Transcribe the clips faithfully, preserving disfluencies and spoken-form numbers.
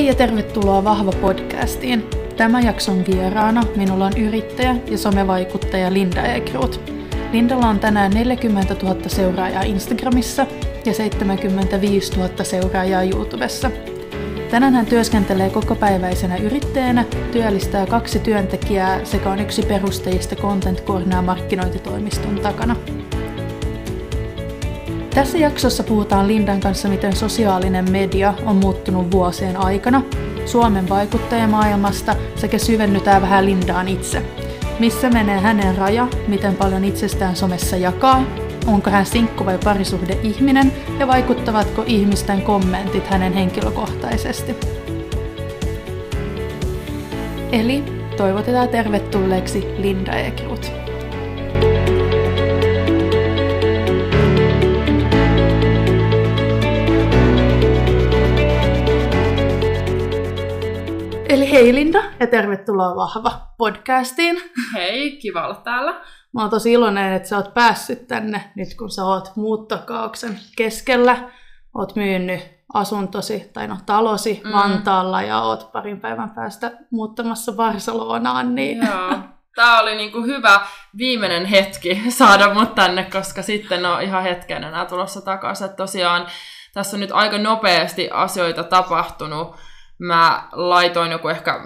Hei ja tervetuloa Vahva-podcastiin. Tämä jakson vieraana minulla on yrittäjä ja somevaikuttaja Linda Ekroth. Lindalla on tänään neljäkymmentätuhatta seuraajaa Instagramissa ja seitsemänkymmentäviisituhatta seuraajaa YouTubessa. Tänään hän työskentelee kokopäiväisenä yrittäjänä, työllistää kaksi työntekijää sekä on yksi perustajista Content Cornea markkinointitoimiston takana. Tässä jaksossa puhutaan Lindan kanssa, miten sosiaalinen media on muuttunut vuosien aikana, Suomen vaikuttajamaailmasta sekä syvennytään vähän Lindaan itse. Missä menee hänen raja, miten paljon itsestään somessa jakaa, onko hän sinkku vai parisuhdeihminen ja vaikuttavatko ihmisten kommentit hänen henkilökohtaisesti. Eli toivotetaan tervetulleeksi Linda Ekroth. Eli hei Linda ja tervetuloa Vahva-podcastiin. Hei, kiva olla täällä. Mä oon tosi iloinen, että sä oot päässyt tänne nyt kun sä oot muuttokaauksen keskellä. Oot myynyt asuntosi tai no talosi mm. Vantaalla ja oot parin päivän päästä muuttamassa Barcelonaan. Niin... Joo. Tää oli niinku hyvä viimeinen hetki saada mut tänne, koska sitten on ihan hetken enää tulossa takaisin. Tosiaan tässä on nyt aika nopeasti asioita tapahtunut. Mä laitoin joku ehkä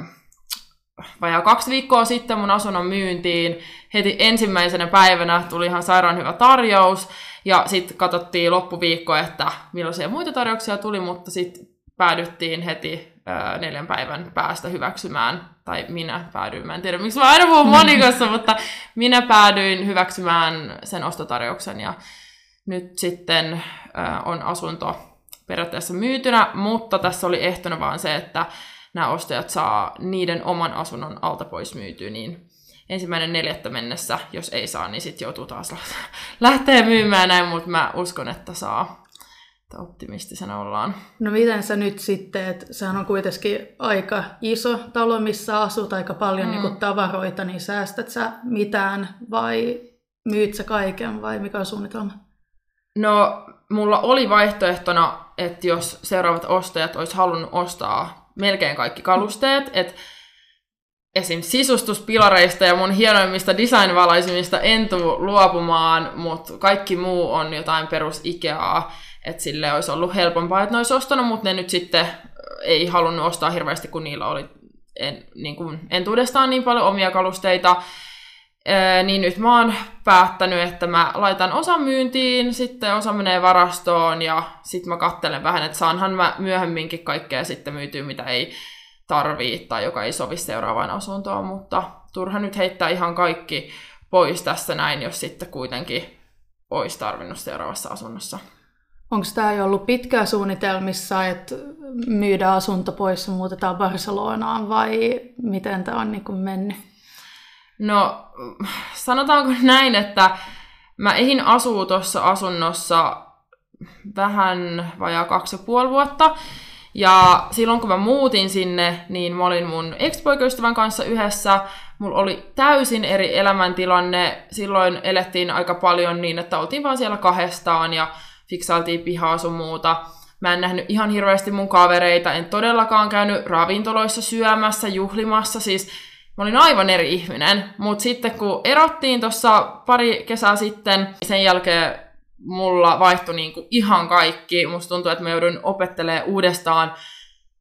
vajaa kaksi viikkoa sitten mun asunnon myyntiin. Heti ensimmäisenä päivänä tuli ihan sairaan hyvä tarjous. Ja sitten katsottiin loppuviikko, että millaisia muita tarjouksia tuli, mutta sitten päädyttiin heti ää, neljän päivän päästä hyväksymään. Tai minä päädyin, mä en tiedä miksi mä aina puhun monikossa, mutta minä päädyin hyväksymään sen ostotarjouksen. Ja nyt sitten ää, on asunto periaatteessa myytynä, mutta tässä oli ehtona vaan se, että nämä ostajat saa niiden oman asunnon alta pois myytyä, niin ensimmäinen neljättä mennessä, jos ei saa, niin sitten joutuu taas lähteä myymään näin, mutta mä uskon, että saa, että optimistisena ollaan. No miten sä nyt sitten, että sehän on kuitenkin aika iso talo, missä asut aika paljon mm. niin kuin tavaroita, niin säästät sä mitään vai myyt sä kaiken vai mikä on suunnitelma? No mulla oli vaihtoehtona, että jos seuraavat ostajat olisi halunnut ostaa melkein kaikki kalusteet, että esim. Sisustuspilareista ja mun hienoimmista design-valaisimista en tule luopumaan, mutta kaikki muu on jotain perus Ikeaa, että sille olisi ollut helpompaa, että ne olisi ostanut, mutta ne nyt sitten ei halunnut ostaa hirveästi, kun niillä oli en, niin kuin entuudestaan niin paljon omia kalusteita. Ee, niin nyt mä oon päättänyt, että mä laitan osa myyntiin, sitten osa menee varastoon ja sitten mä katselen vähän, että saanhan mä myöhemminkin kaikkea sitten myytyä, mitä ei tarvii tai joka ei sovi seuraavaan asuntoon, mutta turha nyt heittää ihan kaikki pois tässä näin, jos sitten kuitenkin olisi tarvinnut seuraavassa asunnossa. Onko tämä jo ollut pitkään suunnitelmissa, että myydään asunto pois ja muutetaan Barcelonaan vai miten tämä on niin kuin mennyt? No, sanotaanko näin, että mä ehdin asua tuossa asunnossa vähän vajaa kaksi ja puoli vuotta. Ja silloin kun mä muutin sinne, niin mä olin mun ex-poikaystävän kanssa yhdessä. Mulla oli täysin eri elämäntilanne. Silloin elettiin aika paljon niin, että oltiin vaan siellä kahdestaan ja fiksailtiin pihaa sun muuta. Mä en nähnyt ihan hirveästi mun kavereita. En todellakaan käynyt ravintoloissa syömässä, juhlimassa, siis... Mä olin aivan eri ihminen, mutta sitten kun erottiin tuossa pari kesää sitten, sen jälkeen mulla vaihtui niinku ihan kaikki. Musta tuntuu, että mä joudun opettelemaan uudestaan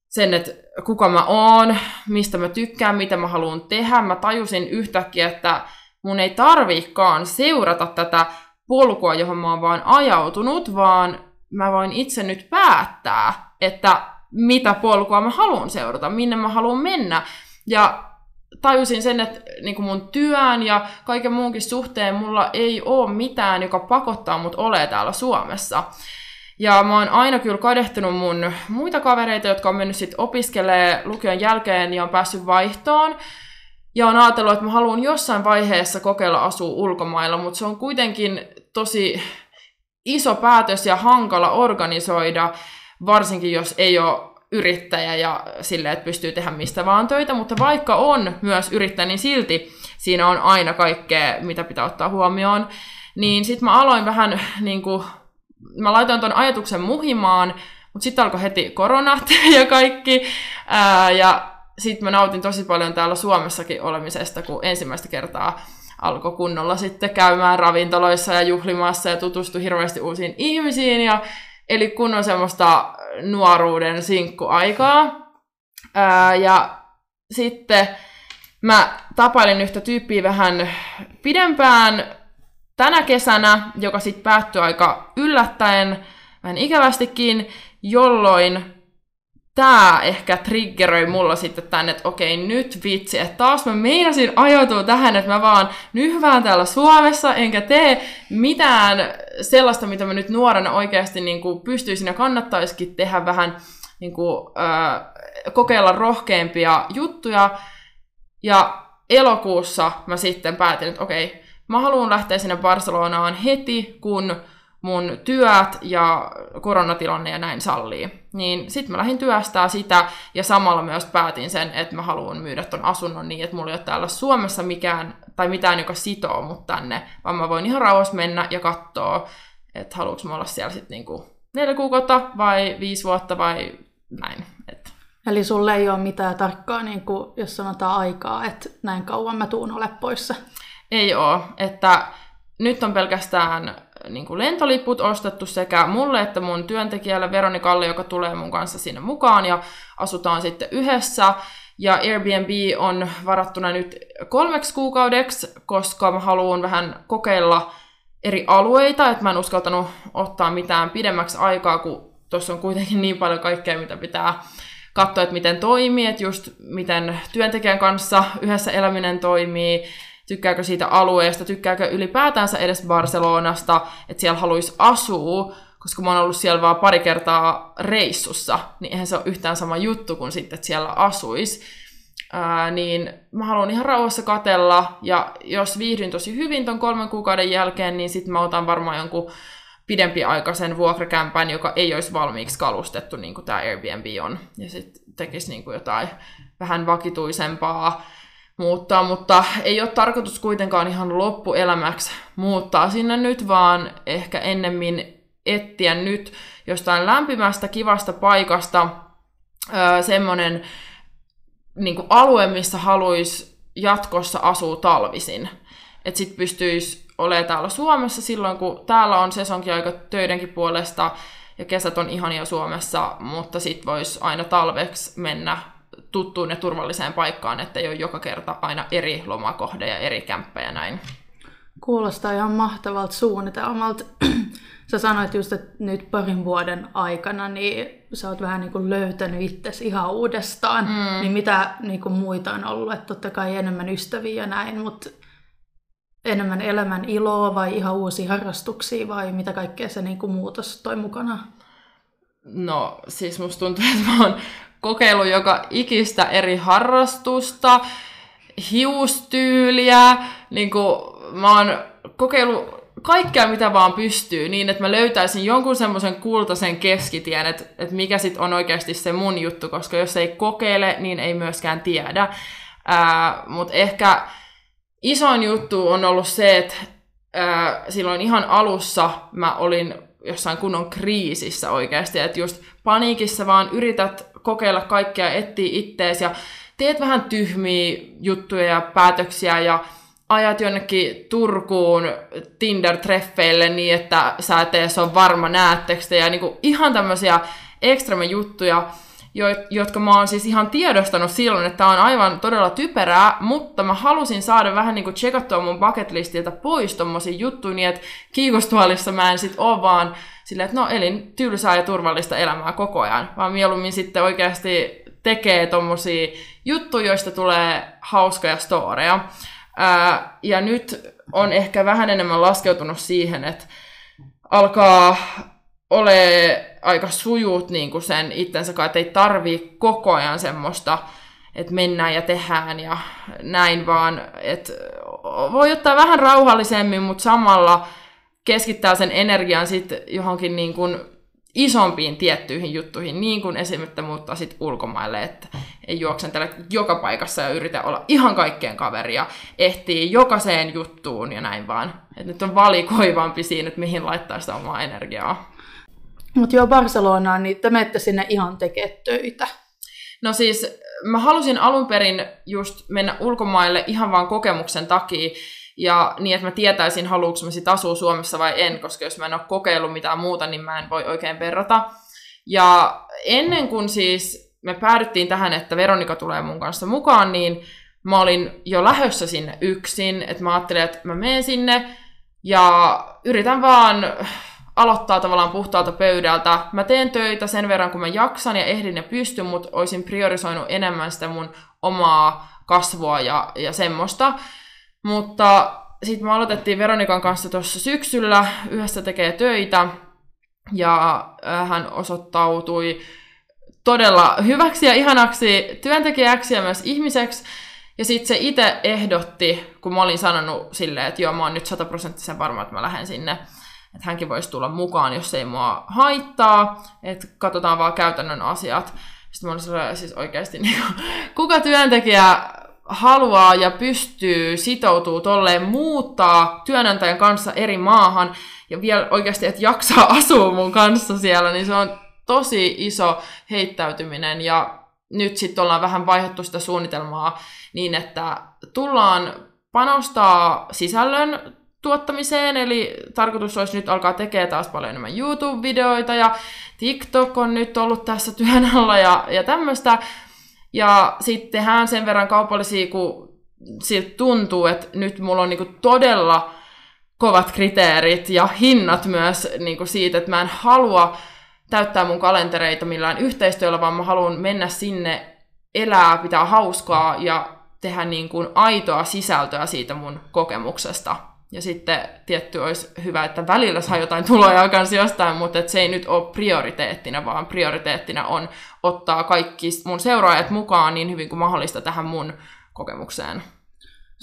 sen, että kuka mä oon, mistä mä tykkään, mitä mä haluan tehdä. Mä tajusin yhtäkkiä, että mun ei tarviikaan seurata tätä polkua, johon mä oon vaan ajautunut, vaan mä voin itse nyt päättää, että mitä polkua mä haluan seurata, minne mä haluan mennä. Ja tajusin sen, että niin kuin mun työn ja kaiken muunkin suhteen mulla ei ole mitään, joka pakottaa mut ole täällä Suomessa. Ja mä oon aina kyllä kadehtunut mun muita kavereita, jotka on mennyt sitten opiskelemaan lukion jälkeen ja on päässyt vaihtoon. Ja on ajatellut, että mä haluan jossain vaiheessa kokeilla asua ulkomailla, mutta se on kuitenkin tosi iso päätös ja hankala organisoida, varsinkin jos ei ole yrittäjä ja silleen, että pystyy tehdä mistä vaan töitä, mutta vaikka on myös yrittäjä, niin silti siinä on aina kaikkea, mitä pitää ottaa huomioon. Niin sit mä aloin vähän, niin kuin, mä laitoin ton ajatuksen muhimaan, Mutta sitten alkoi heti koronat ja kaikki. Ää, ja sitten mä nautin tosi paljon täällä Suomessakin olemisesta, kun ensimmäistä kertaa alkoi kunnolla sitten käymään ravintoloissa ja juhlimassa ja tutustui hirveästi uusiin ihmisiin. Ja, eli kun on semmoista nuoruuden sinkkuaikaa. Ää, ja sitten mä tapailin yhtä tyyppiä vähän pidempään tänä kesänä, joka sitten päättyi aika yllättäen, vähän ikävästikin, jolloin tää ehkä triggeröi mulla sitten tänne, että okei, nyt vitsi, että taas mä meinasin ajautua tähän, että mä vaan nyhvään täällä Suomessa, enkä tee mitään sellaista, mitä mä nyt nuorena oikeasti niin kuin pystyisin ja kannattaisikin tehdä vähän, niin kuin, äh, kokeilla rohkeampia juttuja. Ja elokuussa mä sitten päätin, että okei, mä haluan lähteä sinne Barcelonaan heti, kun mun työt ja koronatilanne ja näin sallii. Niin sit mä lähdin työstää sitä ja samalla myös päätin sen, että mä haluan myydä ton asunnon niin, että mulla ei ole täällä Suomessa mikään tai mitään, joka sitoo mut tänne, vaan mä voin ihan rauhassa mennä ja katsoa, että haluuks mä olla siellä sit niinku neljä kuukautta vai viisi vuotta vai näin. Et. Eli sulle ei ole mitään tarkkaa, niin kuin jos sanotaan aikaa, että näin kauan mä tuun ole poissa. Ei oo, että nyt on pelkästään niin kuin lentoliput ostettu sekä mulle että mun työntekijälle Veronikalle, joka tulee mun kanssa sinne mukaan ja asutaan sitten yhdessä. Ja Airbnb on varattuna nyt kolmeksi kuukaudeksi, koska mä haluan vähän kokeilla eri alueita, että mä en uskaltanut ottaa mitään pidemmäksi aikaa, kun tuossa on kuitenkin niin paljon kaikkea, mitä pitää katsoa, että miten toimii, että just miten työntekijän kanssa yhdessä eläminen toimii, tykkääkö siitä alueesta, tykkääkö ylipäätänsä edes Barcelonasta, että siellä haluaisi asua, koska mä oon ollut siellä vaan pari kertaa reissussa, niin eihän se ole yhtään sama juttu kuin sitten, että siellä asuisi. Ää, niin mä haluan ihan rauhassa katella, ja jos viihdyn tosi hyvin ton kolmen kuukauden jälkeen, niin sitten mä otan varmaan jonkun pidempiaikaisen vuokrakämpään, joka ei olisi valmiiksi kalustettu, niin kuin tämä Airbnb on, ja sitten tekisi niin kuin jotain vähän vakituisempaa muuttaa, mutta ei ole tarkoitus kuitenkaan ihan loppuelämäksi muuttaa sinne nyt, vaan ehkä ennemmin etsiä nyt jostain lämpimästä, kivasta paikasta öö, semmoinen niin kuin alue, missä haluaisi jatkossa asua talvisin. Että sitten pystyisi olemaan täällä Suomessa silloin, kun täällä on sesonkiaika töidenkin puolesta ja kesät on ihania Suomessa, mutta sitten voisi aina talveksi mennä tuttuun ja turvalliseen paikkaan, ettei ole joka kerta aina eri lomakohde ja eri kämppä ja näin. Kuulostaa ihan mahtavalta suunnitelmalta. Sä sanoit just, että nyt parin vuoden aikana niin sä oot vähän niin kuin löytänyt itsesi ihan uudestaan. Mm. Niin mitä niin kuin muita on ollut? Että totta kai enemmän ystäviä ja näin, mutta enemmän elämän iloa vai ihan uusia harrastuksia vai mitä kaikkea se niin kuin muutos toi mukana? No siis musta tuntuu, että mä oon kokeillut joka ikistä eri harrastusta, hiustyyliä, niin kuin mä oon kokeillut kaikkea, mitä vaan pystyy, niin että mä löytäisin jonkun semmoisen kultaisen keskitien, että, että mikä sit on oikeasti se mun juttu, koska jos ei kokeile, niin ei myöskään tiedä. Mutta ehkä isoin juttu on ollut se, että ää, silloin ihan alussa mä olin jossain kunnon kriisissä oikeasti, että just paniikissa vaan yrität kokeilla kaikkea, etsiä itteesi ja teet vähän tyhmiä juttuja ja päätöksiä ja ajat jonnekin Turkuun Tinder-treffeille niin, että sä et edes ole varma, näettekö te, ja niinku ihan tämmöisiä ekstreme juttuja, jotka mä oon siis ihan tiedostanut silloin, että tää on aivan todella typerää, mutta mä halusin saada vähän niinku checkattua mun bucketlistiltä pois tommosia juttuja, niin että kiikostuolissa mä en sit oo vaan silleen, että no elin tylsää ja turvallista elämää koko ajan, vaan mieluummin sitten oikeasti tekee tommosia juttuja, joista tulee hauskoja storeja. Ää, ja nyt on ehkä vähän enemmän laskeutunut siihen, että alkaa ole aika sujuut niin sen itsensä kanssa, että ei tarvii koko ajan semmoista, että mennään ja tehdään ja näin, vaan että voi ottaa vähän rauhallisemmin, mutta samalla keskittää sen energian sitten johonkin niin kuin isompiin tiettyihin juttuihin, niin kuin esimerkiksi muuttaa sitten ulkomaille, että ei juoksentele joka paikassa ja yritä olla ihan kaikkeen kaveria, ehtii jokaiseen juttuun ja näin vaan. Et nyt on valikoivampi siinä, että mihin laittaa sitä omaa energiaa. Mutta joo, Barcelonaan, niin te menette sinne ihan tekemään töitä. No siis, mä halusin alun perin just mennä ulkomaille ihan vaan kokemuksen takia, ja niin, että mä tietäisin, haluanko mä sit asua Suomessa vai en, koska jos mä en ole kokeillut mitään muuta, niin mä en voi oikein verrata. Ja ennen kuin siis me päädyttiin tähän, että Veronika tulee mun kanssa mukaan, niin mä olin jo lähdössä sinne yksin, että mä ajattelin, että mä menen sinne ja yritän vaan aloittaa tavallaan puhtaalta pöydältä. Mä teen töitä sen verran, kun mä jaksan ja ehdin ja pystyn, mutta olisin priorisoinut enemmän sitä mun omaa kasvua ja, ja semmoista. Mutta sitten me aloitettiin Veronikan kanssa tuossa syksyllä, yhdessä tekee töitä, ja hän osoittautui todella hyväksi ja ihanaksi työntekijäksi ja myös ihmiseksi. Ja sitten se itse ehdotti, kun mä olin sanonut silleen, että joo, mä oon nyt sataprosenttisen varma, että mä lähden sinne. Että hänkin voisi tulla mukaan, jos ei mua haittaa, että katsotaan vaan käytännön asiat. Sitten mä olin silleen, siis oikeasti, niin kuka työntekijä haluaa ja pystyy, sitoutuu tolleen, muuttaa työnantajan kanssa eri maahan ja vielä oikeasti, että jaksaa asua mun kanssa siellä, niin se on tosi iso heittäytyminen. Ja nyt sitten ollaan vähän vaihdettu sitä suunnitelmaa niin, että tullaan panostaa sisällön tuottamiseen, eli tarkoitus olisi nyt alkaa tekemään taas paljon enemmän YouTube-videoita, ja TikTok on nyt ollut tässä työn alla, ja, ja tämmöistä. Ja sitten tehdään sen verran kaupallisia, kun siltä tuntuu, että nyt mulla on niinku todella kovat kriteerit ja hinnat myös niinku siitä, että mä en halua täyttää mun kalentereita millään yhteistyöllä, vaan mä haluan mennä sinne, elää, pitää hauskaa ja tehdä niinku aitoa sisältöä siitä mun kokemuksesta. Ja sitten tietty olisi hyvä, että välillä saa jotain tuloja kanssa jostain, mutta et se ei nyt ole prioriteettina, vaan prioriteettina on ottaa kaikki mun seuraajat mukaan niin hyvin kuin mahdollista tähän mun kokemukseen.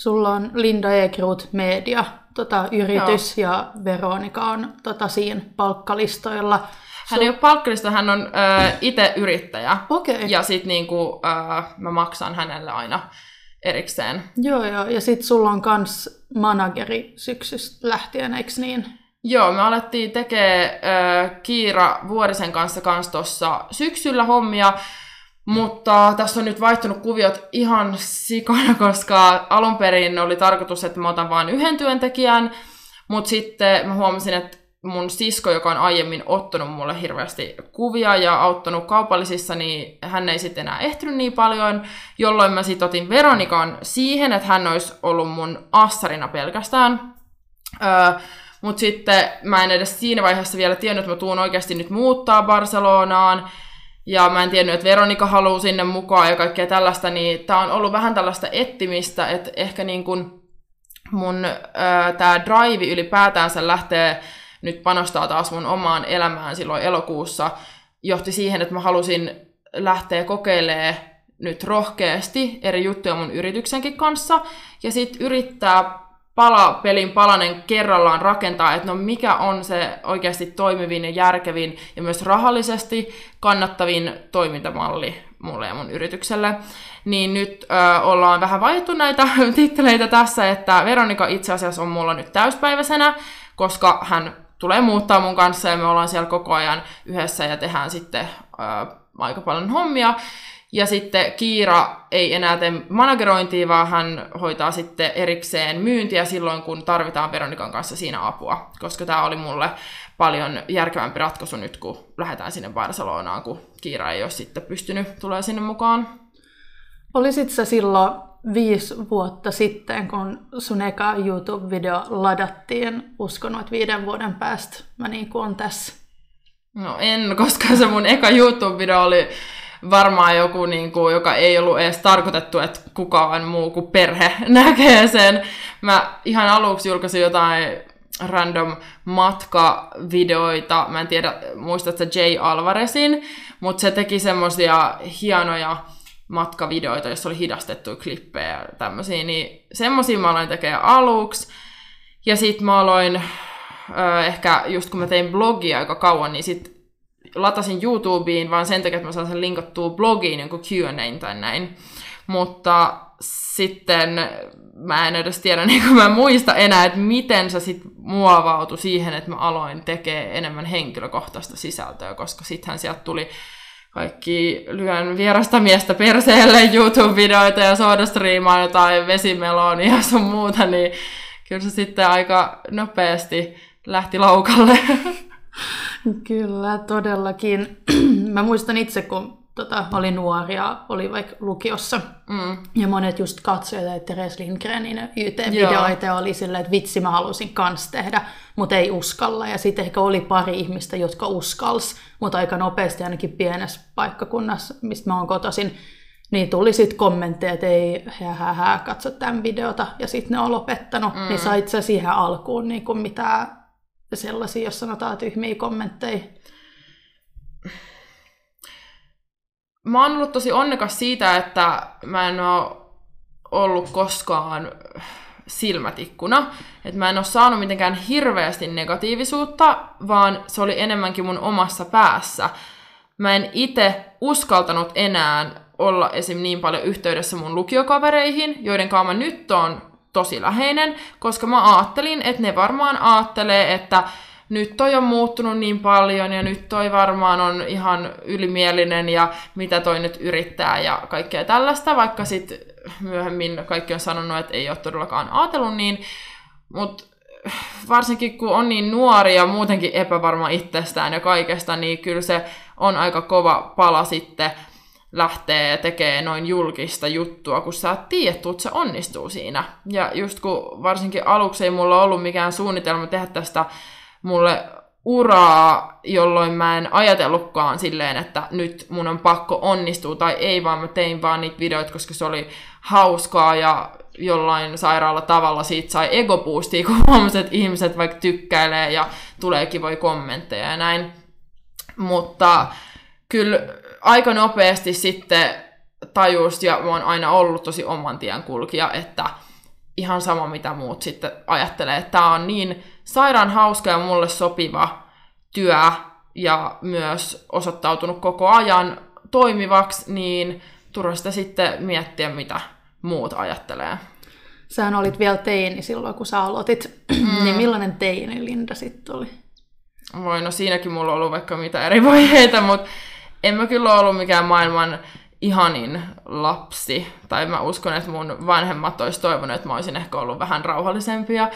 Sulla on Linda Ekroth Media tota, yritys, joo, ja Veronika on tota, siinä palkkalistoilla. Hän Su- ei ole palkkalista, hän on äh, itse yrittäjä. Okay. Ja sitten niinku, äh, mä maksan hänelle aina erikseen. Joo, joo. Ja sitten sulla on kans manageri syksystä lähtien, eikö niin? Joo, me alettiin tekemään äh, Kiira Vuorisen kanssa kans tuossa syksyllä hommia, mutta tässä on nyt vaihtunut kuviot ihan sikana, koska alun perin oli tarkoitus, että mä otan vaan yhden työntekijän, mutta sitten mä huomasin, että mun sisko, joka on aiemmin ottanut mulle hirveästi kuvia ja auttanut kaupallisissa, niin hän ei sitten enää ehtinyt niin paljon, jolloin mä sitten otin Veronikan siihen, että hän olisi ollut mun assarina pelkästään. Öö, mutta sitten mä en edes siinä vaiheessa vielä tiennyt, että mä tuun oikeasti nyt muuttaa Barcelonaan, ja mä en tiennyt, että Veronika haluaa sinne mukaan ja kaikkea tällaista, niin tää on ollut vähän tällaista etsimistä, että ehkä niin kun mun öö, tää drive ylipäätänsä lähtee nyt panostaa taas mun omaan elämään silloin elokuussa, johti siihen, että mä halusin lähteä kokeilemaan nyt rohkeasti eri juttuja mun yrityksenkin kanssa, ja sitten yrittää pala, pelin palanen kerrallaan rakentaa, että no mikä on se oikeasti toimivin ja järkevin ja myös rahallisesti kannattavin toimintamalli mulle ja mun yritykselle. Niin nyt ö, ollaan vähän vaihdettu näitä titteleitä tässä, että Veronika itse asiassa on mulla nyt täyspäiväisenä, koska hän tulee muuttaa mun kanssa ja me ollaan siellä koko ajan yhdessä ja tehdään sitten ää, aika paljon hommia. Ja sitten Kiira ei enää tee managerointia, vaan hän hoitaa sitten erikseen myyntiä silloin, kun tarvitaan Veronikan kanssa siinä apua. Koska tämä oli mulle paljon järkevämpi ratkaisu nyt, kun lähdetään sinne Barcelonaan, kun Kiira ei ole sitten pystynyt tulemaan sinne mukaan. Olisit sä silloin viisi vuotta sitten, kun sun eka YouTube-video ladattiin, uskonut, että viiden vuoden päästä mä niin kuin on tässä? No en, koska se mun eka YouTube-video oli varmaan joku, niin kuin, joka ei ollut edes tarkoitettu, että kukaan muu kuin perhe näkee sen. Mä ihan aluksi julkaisin jotain random matkavideoita. Mä en tiedä, muistatko J. Alvarezin, mutta se teki semmosia hienoja matkavideoita, jossa oli hidastettuja klippejä ja tämmöisiä, niin semmosia mä aloin tekemään aluksi. Ja sit mä aloin, ö, ehkä just kun mä tein blogia aika kauan, niin sit latasin YouTubeen vaan sen takia, että mä saan sen linkattua blogiin, jonkun Q and A tai näin. Mutta sitten mä en edes tiedä, niin kuin mä en muista enää, että miten se sitten muovautui siihen, että mä aloin tekemään enemmän henkilökohtaista sisältöä, koska sittenhän sieltä tuli kaikki lyön vierasta miestä perseelle YouTube-videoita ja soodastriimaa jotain vesimeloonia ja sun muuta, niin kyllä se sitten aika nopeasti lähti laukalle. Kyllä, todellakin. Mä muistan itse, kun tota, oli nuori ja oli vaikka lukiossa. Mm. Ja monet just katsoivat Therese Lindgrenin Y T-videoita ja oli silleen, että vitsi mä halusin kans tehdä, mutta ei uskalla. Ja sitten ehkä oli pari ihmistä, jotka uskalsi, mutta aika nopeasti ainakin pienessä paikkakunnassa, mistä mä oon kotoisin, niin tuli sitten kommentteja, että ei hä, hä, hä, katso tämän videota. Ja sitten ne on lopettanut. Mm. Niin sä itse siihen alkuun niin kun mitään sellaisia, jos sanotaan tyhmiä kommentteja. Mä oon ollut tosi onnekas siitä, että mä en oo ollut koskaan silmätikkuna. Että mä en oo saanut mitenkään hirveästi negatiivisuutta, vaan se oli enemmänkin mun omassa päässä. Mä en itse uskaltanut enää olla esim. Niin paljon yhteydessä mun lukiokavereihin, joiden kanssa mä nyt oon tosi läheinen, koska mä ajattelin, että ne varmaan ajattelee, että nyt toi on muuttunut niin paljon ja nyt toi varmaan on ihan ylimielinen ja mitä toi nyt yrittää ja kaikkea tällaista, vaikka sitten myöhemmin kaikki on sanonut, että ei ole todellakaan ajatellut niin, mutta varsinkin kun on niin nuori ja muutenkin epävarma itsestään ja kaikesta, niin kyllä se on aika kova pala sitten lähtee tekemään noin julkista juttua, kun sä et tiedä, että se onnistuu siinä. Ja just kun varsinkin aluksi ei mulla ollut mikään suunnitelma tehdä tästä mulle uraa, jolloin mä en ajatellutkaan silleen, että nyt mun on pakko onnistua tai ei, vaan mä tein vaan niitä videoita, koska se oli hauskaa ja jollain sairaalla tavalla siitä sai egoboostia, kun huomasin, että ihmiset vaikka tykkäilee ja tulee kivoja kommentteja ja näin. Mutta kyllä aika nopeasti sitten tajus, ja mä oon aina ollut tosi oman tien kulkija, että ihan sama mitä muut sitten ajattelee, että tää on niin sairaan hauska ja mulle sopiva työ ja myös osoittautunut koko ajan toimivaksi, niin turha sitä sitten miettiä, mitä muut ajattelee. Sähän olit vielä teini silloin, kun sä aloitit, mm. niin millainen teini Linda sitten oli? Voi, no siinäkin mulla on ollut vaikka mitä eri vaiheita, mutta en mä kyllä ollut mikään maailman ihanin lapsi, tai mä uskon, että mun vanhemmat olisi toivonut, että mä olisin ehkä ollut vähän rauhallisempi ja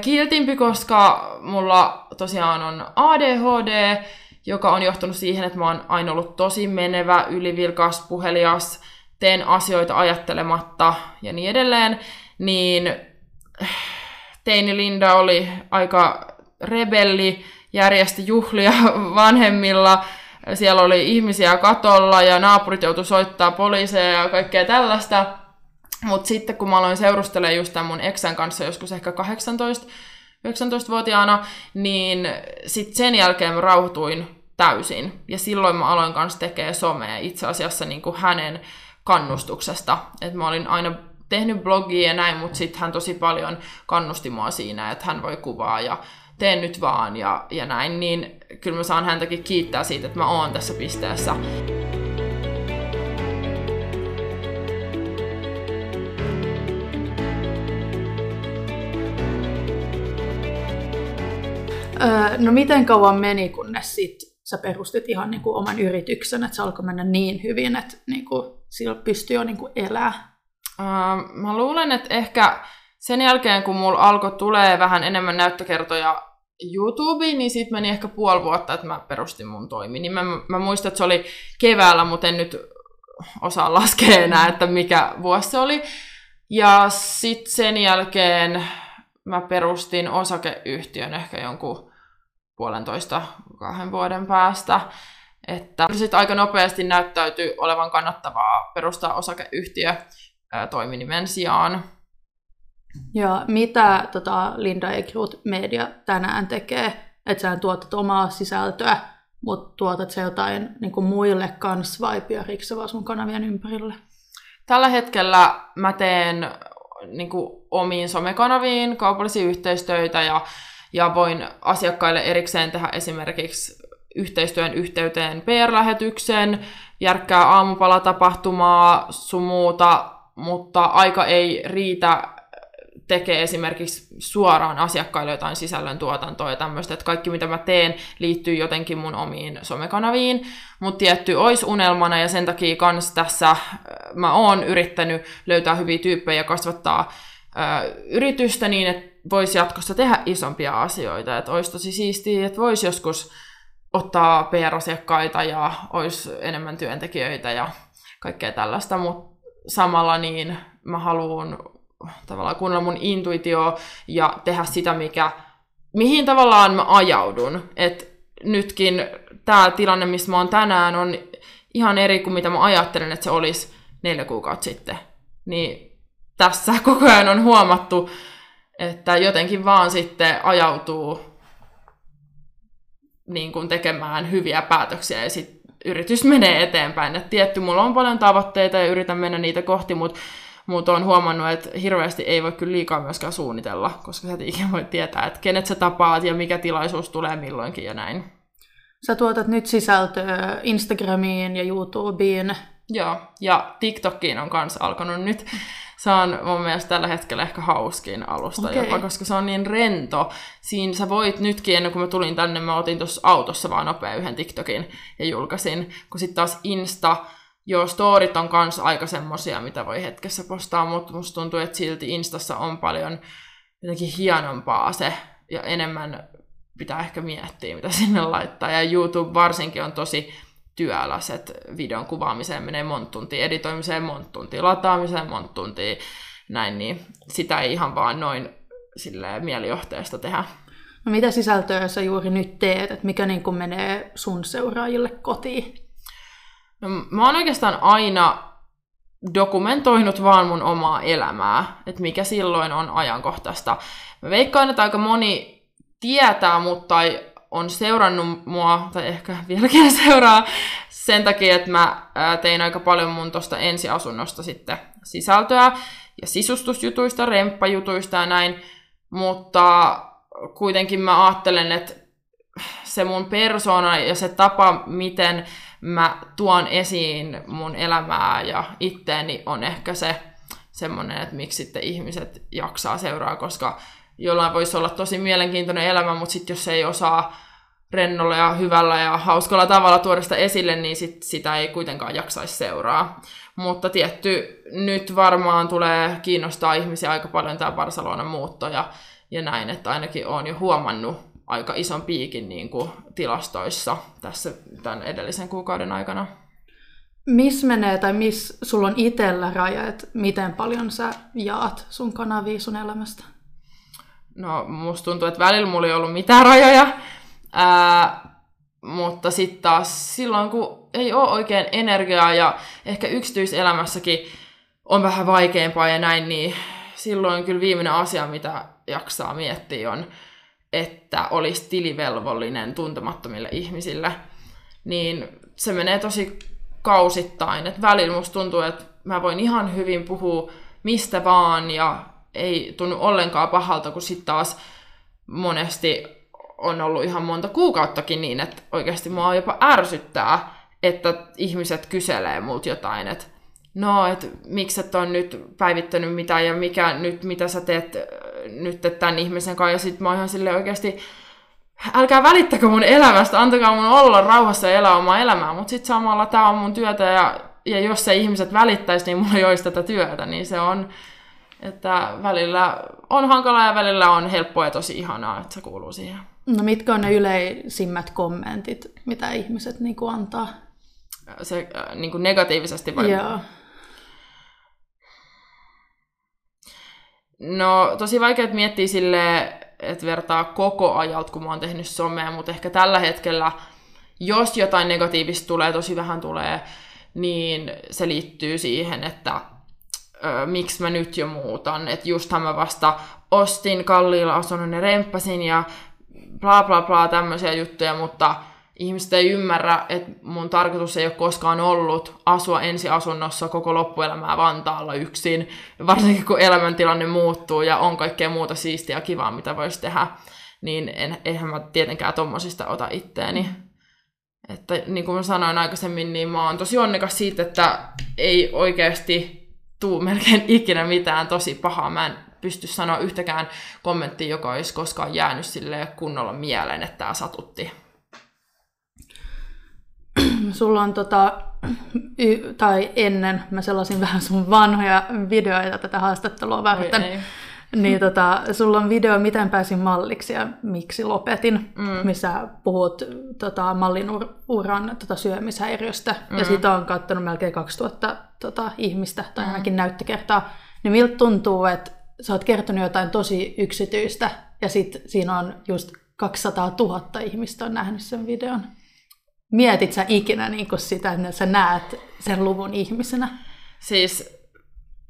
kiltimpi, koska mulla tosiaan on A D H D, joka on johtanut siihen, että mä oon aina ollut tosi menevä, ylivilkas, puhelias, teen asioita ajattelematta ja niin edelleen, niin teini Linda oli aika rebelli, järjesti juhlia vanhemmilla. Siellä oli ihmisiä katolla ja naapurit joutuivat soittaa poliiseja ja kaikkea tällaista. Mutta sitten kun mä aloin seurustelemaan just tämän mun eksän kanssa joskus ehkä kahdeksantoista-yhdeksäntoistavuotiaana, niin sitten sen jälkeen mä rauhoituin täysin. Ja silloin mä aloin kanssa tekemään somea itse asiassa niin kuin hänen kannustuksesta. Et mä olin aina tehnyt blogia ja näin, mutta sitten hän tosi paljon kannusti mua siinä, että hän voi kuvaa ja teen nyt vaan ja, ja näin, niin kyllä mä saan häntäkin kiittää siitä, että mä oon tässä pisteessä. Öö, no miten kauan meni, kunnes sit sä perustit ihan niinku oman yrityksen, että se alkoi mennä niin hyvin, että niinku sillä pystyi jo niinku elämään? Öö, mä luulen, että ehkä sen jälkeen, kun mulla alkoi tulee vähän enemmän näyttökertoja YouTubeen, niin siitä meni ehkä puoli vuotta, että mä perustin mun toimini. Mä, mä muistan, että se oli keväällä, mutta en nyt osaa laskea enää, että mikä vuosi se oli. Ja sitten sen jälkeen mä perustin osakeyhtiön ehkä jonkun puolentoista kahden vuoden päästä. Että sitten aika nopeasti näyttäytyi olevan kannattavaa perustaa osakeyhtiö toiminimen sijaan. Ja mitä tota, Linda Ekroth Media tänään tekee? Että sä tuotat omaa sisältöä, mutta tuotat sä jotain niin kuin muille kanssa vai pyöriikö se vaan sun kanavien ympärille? Tällä hetkellä mä teen niin kuin omiin somekanaviin kaupallisia yhteistöitä ja, ja voin asiakkaille erikseen tehdä esimerkiksi yhteistyön yhteyteen P R-lähetyksen, järkkää aamupalatapahtumaa, sun muuta, mutta aika ei riitä tekee esimerkiksi suoraan asiakkaille jotain sisällöntuotantoa ja tämmöistä, että kaikki mitä mä teen liittyy jotenkin mun omiin somekanaviin, mutta tietty olisi unelmana ja sen takia kans tässä mä oon yrittänyt löytää hyviä tyyppejä ja kasvattaa ö, yritystä niin, että voisi jatkossa tehdä isompia asioita, että olisi tosi siistiä, että voisi joskus ottaa P R-asiakkaita ja olisi enemmän työntekijöitä ja kaikkea tällaista, mutta samalla niin mä haluan tavallaan kuunnella mun intuitioa ja tehdä sitä, mikä, mihin tavallaan mä ajaudun. Et nytkin tämä tilanne, missä mä oon tänään, on ihan eri kuin mitä mä ajattelen, että se olisi neljä kuukautta sitten. Niin tässä koko ajan on huomattu, että jotenkin vaan sitten ajautuu niin kuin tekemään hyviä päätöksiä ja sitten yritys menee eteenpäin. Et tietty, mulla on paljon tavoitteita ja yritän mennä niitä kohti, mutta Mutta olen huomannut, että hirveästi ei voi kyllä liikaa myöskään suunnitella, koska sä et ikinä voi tietää, että kenet sä tapaat ja mikä tilaisuus tulee milloinkin ja näin. Sä tuotat nyt sisältöä Instagramiin ja YouTubeen. Joo, ja TikTokiin on kanssa alkanut nyt. Se on mun mielestä tällä hetkellä ehkä hauskin alusta okay. jopa, koska se on niin rento. Siinä sä voit nytkin, ennen kuin mä tulin tänne, mä otin tuossa autossa vaan nopea yhden TikTokin ja julkaisin, kun sitten taas Insta... Joo, storit on kans aika semmosia, mitä voi hetkessä postaa, mutta musta tuntuu, että silti Instassa on paljon jotenkin hienompaa se, ja enemmän pitää ehkä miettiä, mitä sinne laittaa. Ja YouTube varsinkin on tosi työläs, että videon kuvaamiseen menee monta tuntia, editoimiseen monta tuntia, lataamiseen monta tuntia, näin, niin sitä ei ihan vaan noin silleen mielijohteesta tehdä. No mitä sisältöä sä juuri nyt teet, että mikä niin kuin menee sun seuraajille kotiin? No, mä oon oikeastaan aina dokumentoinut vaan mun omaa elämää, että mikä silloin on ajankohtaista. Mä veikkaan, että aika moni tietää mut tai on seurannut mua, tai ehkä vieläkin seuraa, sen takia, että mä tein aika paljon mun tosta ensiasunnosta sitten sisältöä ja sisustusjutuista, remppajutuista ja näin, mutta kuitenkin mä ajattelen, että se mun persoona ja se tapa, miten mä tuon esiin mun elämää ja itteeni on ehkä se semmoinen, että miksi sitten ihmiset jaksaa seuraa, koska jollain voisi olla tosi mielenkiintoinen elämä, mutta sitten jos ei osaa rennolla ja hyvällä ja hauskalla tavalla tuoda sitä esille, niin sit sitä ei kuitenkaan jaksaisi seuraa. Mutta tietty, nyt varmaan tulee kiinnostaa ihmisiä aika paljon tämä Barcelonan muutto ja, ja näin, että ainakin olen jo huomannut aika ison piikin niin kuin tilastoissa tässä tämän edellisen kuukauden aikana. Missä menee tai missä sulla on itsellä raja, että miten paljon sä jaat sun kanavia sun elämästä? No musta tuntuu, että välillä mulla ei ollut mitään rajoja, ää, mutta sitten taas silloin kun ei ole oikein energiaa ja ehkä yksityiselämässäkin on vähän vaikeampaa ja näin, niin silloin kyllä viimeinen asia, mitä jaksaa miettiä on, että olisi tilivelvollinen tuntemattomille ihmisille, niin se menee tosi kausittain. Et välillä musta tuntuu, että mä voin ihan hyvin puhua mistä vaan, ja ei tunnu ollenkaan pahalta, kun sitten taas monesti on ollut ihan monta kuukauttakin niin, että oikeasti mua jopa ärsyttää, että ihmiset kyselee multa jotain, että no, että miksi et on nyt päivittänyt mitään, ja mikä nyt, mitä sä teet nyt tämän ihmisen kanssa, ja sit mä oon ihan silleen oikeasti, älkää välittäkö mun elämästä, antakaa mun olla rauhassa ja elää omaa elämää, mutta sit samalla tää on mun työtä, ja, ja jos se ihmiset välittäisi, niin mulla ei olisi tätä työtä, niin se on, että välillä on hankalaa ja välillä on helppoa ja tosi ihanaa, että se kuuluu siihen. No mitkä on ne yleisimmät kommentit, mitä ihmiset niin kuin antaa? Se niin kuin negatiivisesti vai? Joo. No tosi vaikea miettiä silleen, että vertaa koko ajalta, kun mä oon tehnyt somea, mutta ehkä tällä hetkellä, jos jotain negatiivista tulee, tosi vähän tulee, niin se liittyy siihen, että ö, miksi mä nyt jo muutan. Että justhan mä vasta ostin kalliilla asunnon ja remppasin ja bla bla bla tämmöisiä juttuja, mutta ihmiset ei ymmärrä, että mun tarkoitus ei ole koskaan ollut asua ensiasunnossa koko loppuelämää Vantaalla yksin, varsinkin kun elämäntilanne muuttuu ja on kaikkea muuta siistiä ja kivaa, mitä voisi tehdä, niin en, eihän mä tietenkään tommosista ota itteeni. Että niin kuin sanoin aikaisemmin, niin mä oon tosi onnekas siitä, että ei oikeasti tuu melkein ikinä mitään tosi pahaa. Mä en pysty sanoa yhtäkään kommenttia, joka olisi koskaan jäänyt silleen kunnolla mieleen, että tää satutti. Sulla on tota, y- tai ennen, mä sellaisin vähän sun vanhoja videoita tätä haastattelua varten. Oi, niin tota, sulla on video, miten pääsin malliksi ja miksi lopetin, mm. missä puhut tota, mallin uran tota, syömishäiriöstä. Mm. Ja siitä on katsonut melkein kaksituhatta tota, ihmistä, tai ainakin mm. näyttökertaa. Niin miltä tuntuu, että sä oot kertonut jotain tosi yksityistä, ja sit siinä on just kaksisataatuhatta ihmistä on nähnyt sen videon. Mietit sä ikinä niin kun sitä, että sä näet sen luvun ihmisenä? Siis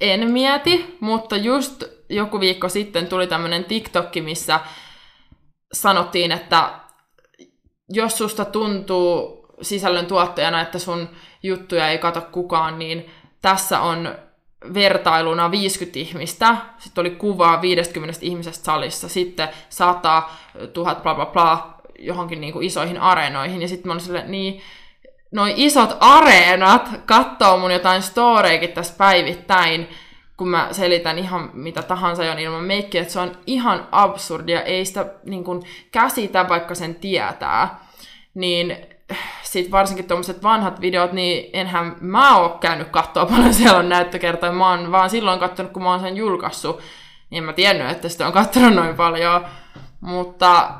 en mieti, mutta just joku viikko sitten tuli tämmönen TikTokki, missä sanottiin, että jos susta tuntuu sisällöntuottajana, että sun juttuja ei kato kukaan, niin tässä on vertailuna viisikymmentä ihmistä, sitten oli kuvaa viisikymmentä ihmisestä salissa, sitten sata tuhatta bla bla bla johonkin niinku isoihin areenoihin, ja sitten mä olin silleen, niin noi isot areenat kattoo mun jotain storeikin tässä päivittäin, kun mä selitän ihan mitä tahansa jo ilman meikkiä, että se on ihan absurdia, ei sitä niin kun käsitä, vaikka sen tietää. Niin sit varsinkin tuommoiset vanhat videot, niin enhän mä oo käynyt katsoa paljon siellä on näyttökertoja, mä oon vaan silloin katsonut, kun mä oon sen julkaissut, niin en mä tiennyt, että sitä on katsonut noin paljon, mutta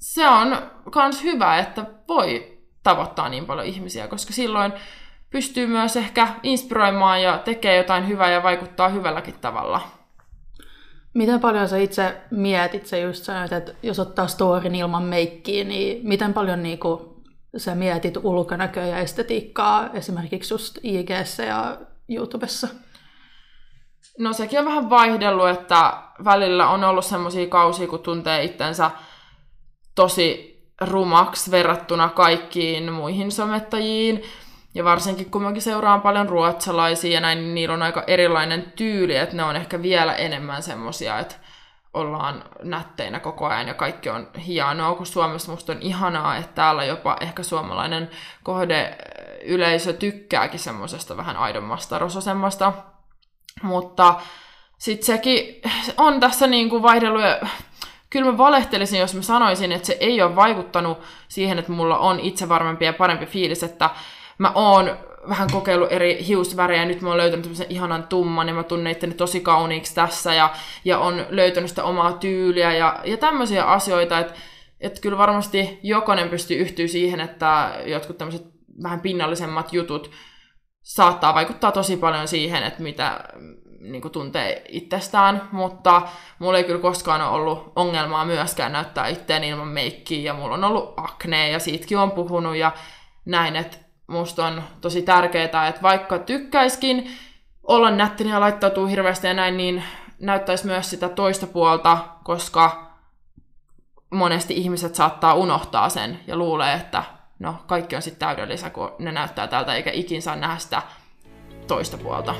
se on kans hyvä, että voi tavoittaa niin paljon ihmisiä, koska silloin pystyy myös ehkä inspiroimaan ja tekee jotain hyvää ja vaikuttaa hyvälläkin tavalla. Miten paljon sä itse mietit, sä just sanoit, että jos ottaa storin ilman meikkiä, niin miten paljon niinku sä mietit ulkonäköä ja estetiikkaa esimerkiksi just I G:ssä ja YouTubessa? No sekin on vähän vaihdellut, että välillä on ollut semmoisia kausia, kun tuntee itsensä tosi rumaksi verrattuna kaikkiin muihin somettajiin. Ja varsinkin kun mäkin seuraan paljon ruotsalaisia ja näin, niin niillä on aika erilainen tyyli, että ne on ehkä vielä enemmän semmosia, että ollaan nätteinä koko ajan ja kaikki on hienoa, kun Suomessa musta on ihanaa, että täällä jopa ehkä suomalainen kohdeyleisö tykkääkin semmoisesta vähän aidommasta, rososemmasta. Mutta sit sekin on tässä niinku vaihdellut. Kyllä mä valehtelisin, jos mä sanoisin, että se ei ole vaikuttanut siihen, että mulla on itsevarmempi ja parempi fiilis, että mä oon vähän kokeillut eri hiusvärejä, nyt mä oon löytänyt tämmöisen ihanan tumman, ja mä tunnen itteni tosi kauniiksi tässä, ja, ja on löytänyt sitä omaa tyyliä, ja, ja tämmöisiä asioita, että et kyllä varmasti jokainen pystyy yhtyä siihen, että jotkut tämmöiset vähän pinnallisemmat jutut saattaa vaikuttaa tosi paljon siihen, että mitä niin kuin tuntee itsestään, mutta mulla ei kyllä koskaan ole ollut ongelmaa myöskään näyttää itteen ilman meikkiä, ja mulla on ollut aknea, ja siitäkin on puhunut, ja näin, että musta on tosi tärkeää, että vaikka tykkäiskin olla nättinä ja laittautua hirveästi ja näin, niin näyttäisi myös sitä toista puolta, koska monesti ihmiset saattaa unohtaa sen, ja luulee, että no, kaikki on sitten täydellistä, kun ne näyttää tältä, eikä ikin saa nähdä sitä toista puolta.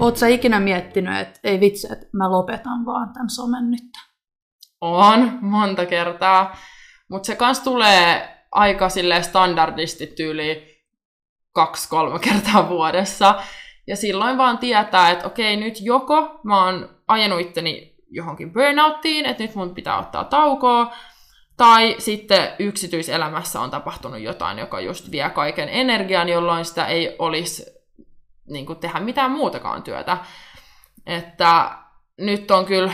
Oot sä ikinä miettinyt, että ei vitsi, että mä lopetan vaan tämän somen nyt? On, monta kertaa. Mutta se kans tulee aika silleen standardisti tyyliin kaksi-kolme kertaa vuodessa. Ja silloin vaan tietää, että okei, nyt joko mä oon ajanut itteni johonkin burnouttiin, että nyt mun pitää ottaa taukoa, tai sitten yksityiselämässä on tapahtunut jotain, joka just vie kaiken energian, jolloin sitä ei olisi niin kuin tehdä mitään muutakaan työtä. Että nyt on kyllä,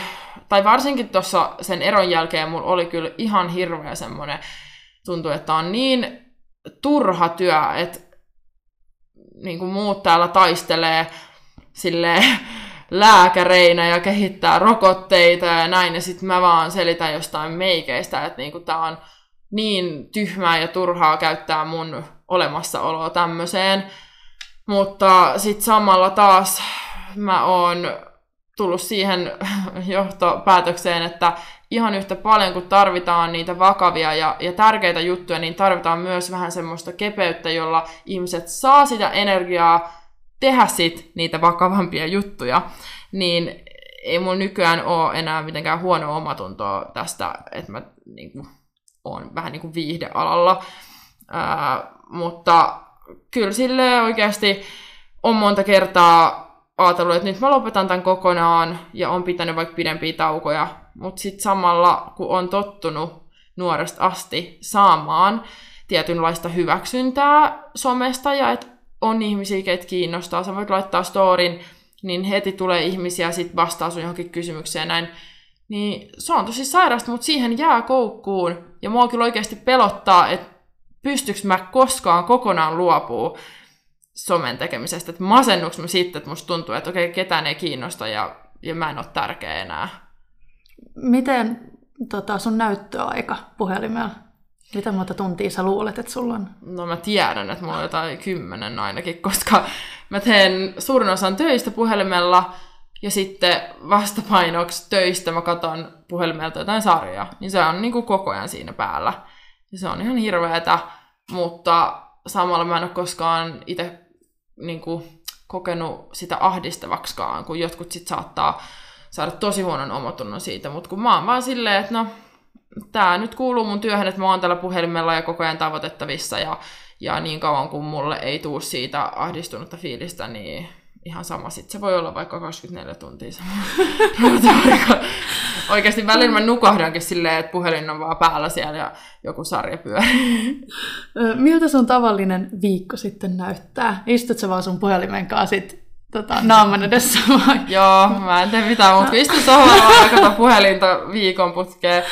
tai varsinkin tuossa sen eron jälkeen mulla oli kyllä ihan hirveä semmoinen, tuntuu, että on niin turha työ, että niin kuin muut täällä taistelee silleen lääkäreinä ja kehittää rokotteita ja näin, ja sitten mä vaan selitän jostain meikeistä, että niin kuin tää on niin tyhmää ja turhaa käyttää mun olemassaoloa tämmöiseen. Mutta sitten samalla taas mä oon tullut siihen johtopäätökseen, että ihan yhtä paljon kun tarvitaan niitä vakavia ja, ja tärkeitä juttuja, niin tarvitaan myös vähän semmoista kepeyttä, jolla ihmiset saa sitä energiaa tehdä sit niitä vakavampia juttuja, niin ei mulla nykyään ole enää mitenkään huonoa omatuntoa tästä, että mä niinku oon vähän niinku viihdealalla. Ää, mutta kyllä silleen oikeasti on monta kertaa ajatellut, että nyt mä lopetan tämän kokonaan ja on pitänyt vaikka pidempiä taukoja, mutta sitten samalla kun on tottunut nuoresta asti saamaan tietynlaista hyväksyntää somesta ja että on ihmisiä, keitä kiinnostaa, sä voit laittaa storin, niin heti tulee ihmisiä sit vastaa sun johonkin kysymykseen näin. Niin se on tosi sairasta, mutta siihen jää koukkuun. Ja mua kyllä oikeasti pelottaa, että pystyykö mä koskaan kokonaan luopuu somen tekemisestä. Että masennuks mä sitten, että musta tuntuu, että okei, ketään ei kiinnosta ja, ja mä en ole tärkeä enää. Miten tota, sun näyttöaika puhelimella? Mitä monta tuntia sä luulet, että sulla on? No mä tiedän, että mulla on jotain kymmenen ainakin, koska mä teen suurin osan töistä puhelimella ja sitten vastapainoksi töistä mä katon puhelimelta jotain sarjaa. Niin se on niin kuin koko ajan siinä päällä. Ja se on ihan hirveetä, mutta samalla mä en ole koskaan itse niin kuin kokenut sitä ahdistavaksikaan, kun jotkut sit saattaa saada tosi huonon omatunnon siitä. Mutta kun mä oon vaan silleen, että no... Tää nyt kuuluu mun työhön, että mä oon tällä puhelimella ja koko ajan tavoitettavissa ja, ja niin kauan kuin mulle ei tuu siitä ahdistunutta fiilistä, niin ihan sama. Sitten se voi olla vaikka kaksikymmentäneljä tuntia sama. Oikeasti välillä mä nukahdankin silleen, että puhelin on vaan päällä siellä ja joku sarja pyörii. Miltä sun tavallinen viikko sitten näyttää? Istut sä vaan sun puhelimen kanssa sit tota, naaman edessä vai? Joo, mä en tee mitään muuta. Istun sohvalla ja katon puhelinta viikon putkeen.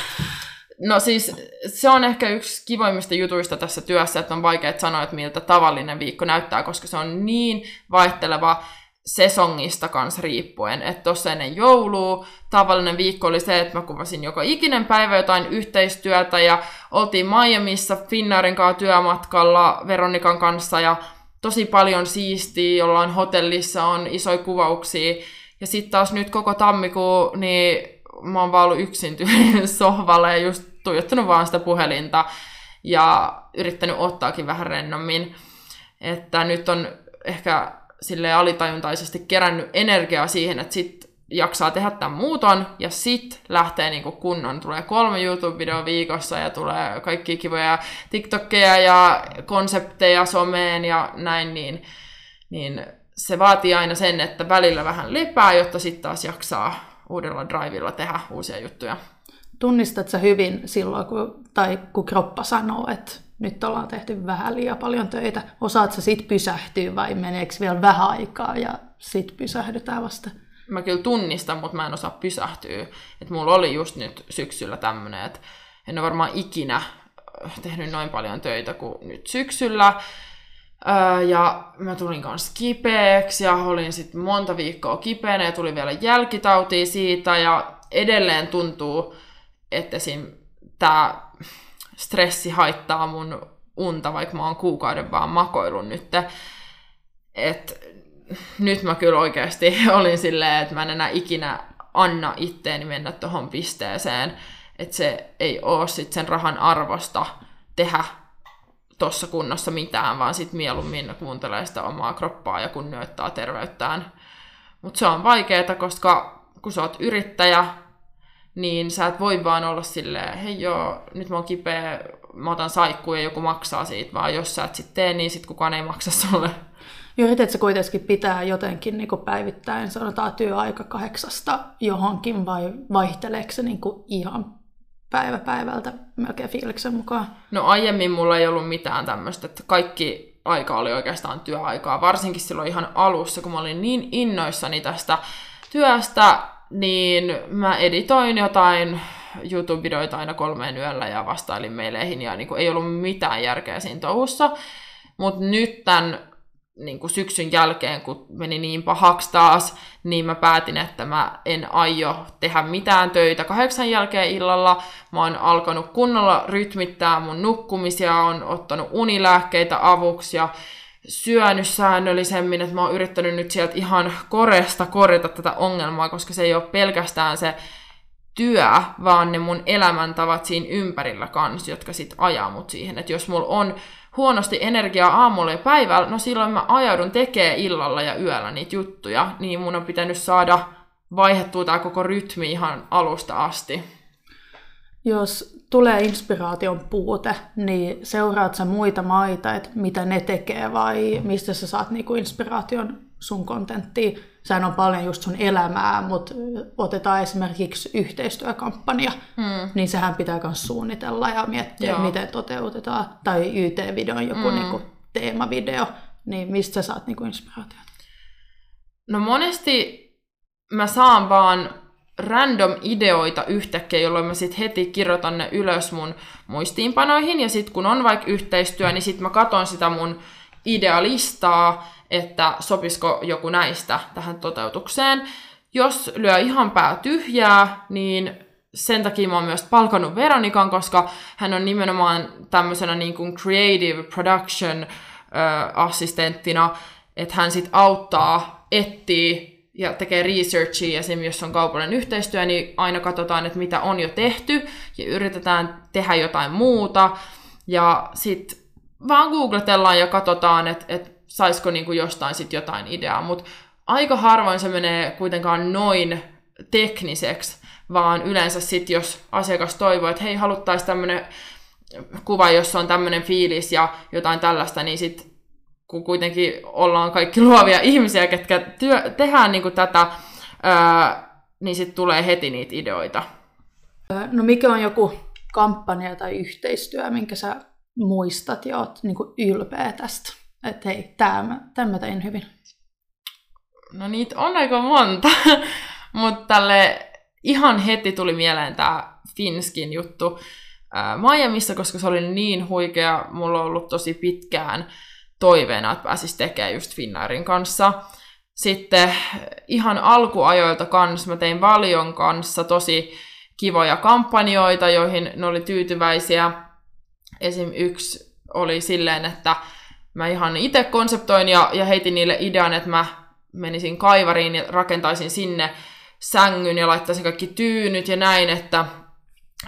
No siis se on ehkä yksi kivoimmista jutuista tässä työssä, että on vaikea sanoa, että miltä tavallinen viikko näyttää, koska se on niin vaihteleva sesongista kanssa riippuen. Että tuossa ennen joulua tavallinen viikko oli se, että mä kuvasin joka ikinen päivä jotain yhteistyötä ja oltiin Miamiissa Finnairin kanssa työmatkalla Veronikan kanssa ja tosi paljon siistiä, ollaan hotellissa, on isoja kuvauksia. Ja sitten taas nyt koko tammikuun, niin mä oon vaan ollut yksin tyhjän sohvalla ja just tuijottanut vaan sitä puhelinta ja yrittänyt ottaakin vähän rennommin. Että nyt on ehkä silleen alitajuntaisesti kerännyt energiaa siihen, että sit jaksaa tehdä tämän muuton ja sit lähtee niinku kunnon. Tulee kolme YouTube-videoa viikossa ja tulee kaikkia kivoja TikTokkeja ja konsepteja someen ja näin, niin, niin se vaatii aina sen, että välillä vähän lepää, jotta sit taas jaksaa uudella drivilla tehdä uusia juttuja. Tunnistat sä hyvin silloin, kun, tai kun kroppa sanoo, että nyt ollaan tehty vähän liian paljon töitä. Osaat sä sit pysähtyä vai meneekö vielä vähän aikaa ja sit pysähdytään vasta? Mä kyllä tunnistan, mutta mä en osaa pysähtyä. Et mulla oli just nyt syksyllä tämmönen, että en ole varmaan ikinä tehnyt noin paljon töitä kuin nyt syksyllä. Ja mä tulin kanssa kipeäksi ja olin sitten monta viikkoa kipeänä ja tuli vielä jälkitautia siitä ja edelleen tuntuu, että esim. Tää stressi haittaa mun unta, vaikka mä oon kuukauden vaan makoillut nyt. Et nyt mä kyllä oikeasti olin silleen, että mä en enää ikinä anna itteeni mennä tohon pisteeseen, että se ei oo sit sen rahan arvosta tehdä tuossa kunnossa mitään, vaan sitten mieluummin kuuntelee sitä omaa kroppaa ja kunnioittaa terveyttään. Mutta se on vaikeaa, koska kun sä oot yrittäjä, niin sä et voi vaan olla silleen, hei joo, nyt mä oon kipeä, mä otan saikkuun ja joku maksaa siitä, vaan jos sä et sit tee, niin sit kukaan ei maksa sulle. Yrität sä kuitenkin pitää jotenkin niin kuin päivittäin, sanotaan työaika kahdeksasta johonkin, vai vaihteleeko se niin kuin ihan päivä päivältä melkein fiiliksen mukaan? No aiemmin mulla ei ollut mitään tämmöistä, että kaikki aika oli oikeastaan työaikaa, varsinkin silloin ihan alussa, kun mä olin niin innoissani tästä työstä, niin mä editoin jotain YouTube-videoita aina kolmeen yöllä ja vastailin meileihin, ja niin kuin ei ollut mitään järkeä siinä touhussa, mutta nyt tämän niin kuin syksyn jälkeen, kun meni niin pahaksi taas, niin mä päätin, että mä en aio tehdä mitään töitä kahdeksan jälkeen illalla. Mä oon alkanut kunnolla rytmittää mun nukkumisia, on ottanut unilääkkeitä avuksi ja syönyt säännöllisemmin, että mä oon yrittänyt nyt sieltä ihan koresta korjata tätä ongelmaa, koska se ei ole pelkästään se työ, vaan ne mun elämäntavat siinä ympärillä kanssa, jotka sit ajaa mut siihen. Että jos mulla on huonosti energiaa aamulla ja päivällä, no silloin mä ajaudun tekemään illalla ja yöllä niitä juttuja, niin mun on pitänyt saada vaihdettua tämä koko rytmi ihan alusta asti. Jos tulee inspiraation puute, niin seuraat sä muita maita, että mitä ne tekee vai mistä sä saat niinku inspiraation sun kontenttiin? Sehän on paljon just sun elämää, mutta otetaan esimerkiksi yhteistyökampanja, mm. niin sehän pitää myös suunnitella ja miettiä, Joo. miten toteutetaan. Tai Y T-videon joku mm. niinku teemavideo, niin mistä sä saat niinku inspiraatiota? No monesti mä saan vaan random ideoita yhtäkkiä, jolloin mä sit heti kirjoitan ne ylös mun muistiinpanoihin, ja sit kun on vaikka yhteistyö, niin sit mä katon sitä mun idealistaa, että sopisiko joku näistä tähän toteutukseen. Jos lyö ihan pää tyhjää, niin sen takia mä oon myös palkannut Veronikan, koska hän on nimenomaan tämmöisenä niin kuin creative production äh, assistenttina, että hän sit auttaa, etsii ja tekee researchia, esimerkiksi jos on kaupallinen yhteistyö, niin aina katsotaan, että mitä on jo tehty, ja yritetään tehdä jotain muuta, ja sitten vaan googletellaan ja katsotaan, että et saisiko niinku jostain sit jotain ideaa, mutta aika harvoin se menee kuitenkaan noin tekniseksi, vaan yleensä sitten, jos asiakas toivoo, että hei, haluttaisiin tämmöinen kuva, jossa on tämmöinen fiilis ja jotain tällaista, niin sitten kun kuitenkin ollaan kaikki luovia ihmisiä, ketkä työ, tehdään niin kuin tätä, ää, niin sitten tulee heti niitä ideoita. No mikä on joku kampanja tai yhteistyö, minkä sä muistat ja oot niin kuin ylpeä tästä? Että hei, tämän, tämän mä tein hyvin. No niitä on aika monta, mutta tälle ihan heti tuli mieleen tämä Finskin juttu ää, Miamissa, koska se oli niin huikea, mulla on ollut tosi pitkään toiveena, että pääsisi tekemään just Finnairin kanssa. Sitten ihan alkuajoilta kanssa mä tein Valion kanssa tosi kivoja kampanjoita, joihin ne oli tyytyväisiä. Esim. Yksi oli silleen, että mä ihan itse konseptoin ja, ja heitin niille idean, että mä menisin kaivariin ja rakentaisin sinne sängyn ja laittaisin kaikki tyynyt ja näin, että,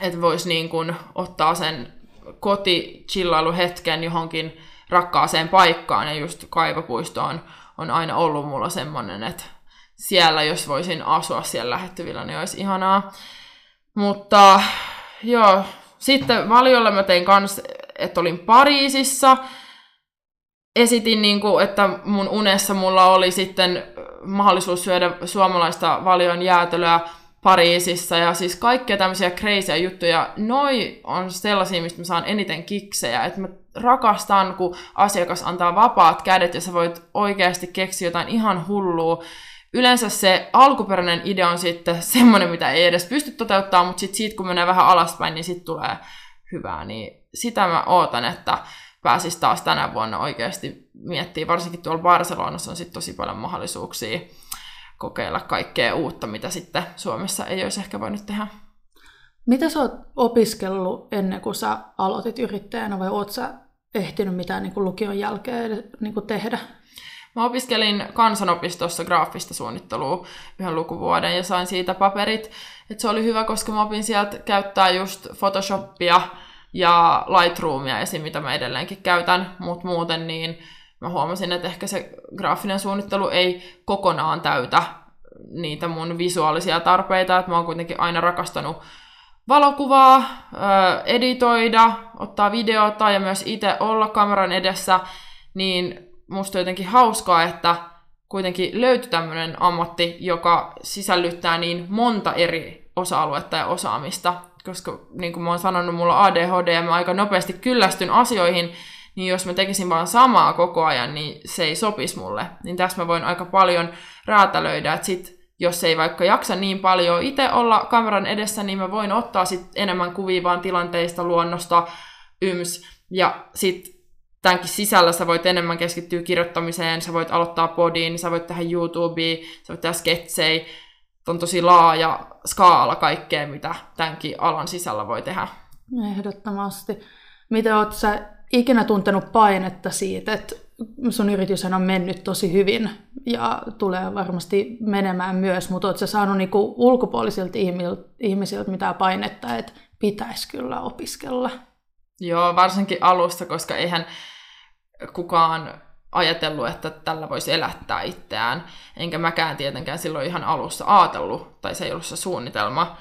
että voisi niin kuin ottaa sen kotichillailuhetken johonkin rakkaaseen paikkaan, ja just Kaivopuisto on, on aina ollut mulla semmonen, että siellä, jos voisin asua siellä lähettyvillä, niin olisi ihanaa. Mutta joo, sitten Valiolla mä tein kans, että olin Pariisissa, esitin niinku, että mun unessa mulla oli sitten mahdollisuus syödä suomalaista Valion jäätelöä Pariisissa, ja siis kaikkia tämmöisiä crazyjä juttuja, noi on sellaisia, mistä mä saan eniten kiksejä, että mä rakastan, kun asiakas antaa vapaat kädet ja sä voit oikeasti keksiä jotain ihan hullua. Yleensä se alkuperäinen idea on sitten semmoinen, mitä ei edes pysty toteuttamaan, mutta sitten siitä kun menee vähän alaspäin, niin sitten tulee hyvää, niin sitä mä ootan, että pääsis taas tänä vuonna oikeasti miettimään, varsinkin tuolla Barcelonassa on sitten tosi paljon mahdollisuuksia kokeilla kaikkea uutta, mitä sitten Suomessa ei olisi ehkä voinut tehdä. Mitä sä oot opiskellut ennen kuin sä aloitit yrittäjänä, vai oot sä ehtinyt mitään niin kuin lukion jälkeen niin kuin tehdä? Mä opiskelin kansanopistossa graafista suunnittelua yhden lukuvuoden ja sain siitä paperit. Et se oli hyvä, koska mä opin sieltä käyttää just Photoshopia ja Lightroomia esim, mitä mä edelleenkin käytän, mutta muuten niin mä huomasin, että ehkä se graafinen suunnittelu ei kokonaan täytä niitä mun visuaalisia tarpeita, että mä oon kuitenkin aina rakastanut valokuvaa, editoida, ottaa videota ja myös itse olla kameran edessä, niin musta jotenkin hauskaa, että kuitenkin löytyi tämmöinen ammatti, joka sisällyttää niin monta eri osa-aluetta ja osaamista, koska niin kuin mä oon sanonut, mulla on A D H D ja mä aika nopeasti kyllästyn asioihin, niin jos mä tekisin vaan samaa koko ajan, niin se ei sopisi mulle. Niin tässä mä voin aika paljon räätälöidä, että sit jos ei vaikka jaksa niin paljon itse olla kameran edessä, niin mä voin ottaa sit enemmän kuvia vaan tilanteista, luonnosta, yms. Ja sit tämänkin sisällä sä voit enemmän keskittyä kirjoittamiseen, sä voit aloittaa podin, sä voit tehdä YouTubea, sä voit tehdä sketsejä. On tosi laaja skaala kaikkea, mitä tämänkin alan sisällä voi tehdä. Ehdottomasti. Mitä oot sä ikinä tuntenut painetta siitä, että sun yrityshän on mennyt tosi hyvin ja tulee varmasti menemään myös, mutta ootko sä saanut niinku ulkopuolisilta ihmisiltä mitään painetta, että pitäisi kyllä opiskella? Joo, varsinkin alussa, koska eihän kukaan ajatellut, että tällä voisi elättää itseään. Enkä mäkään tietenkään silloin ihan alussa ajatellut, tai se ei ollut se suunnitelma.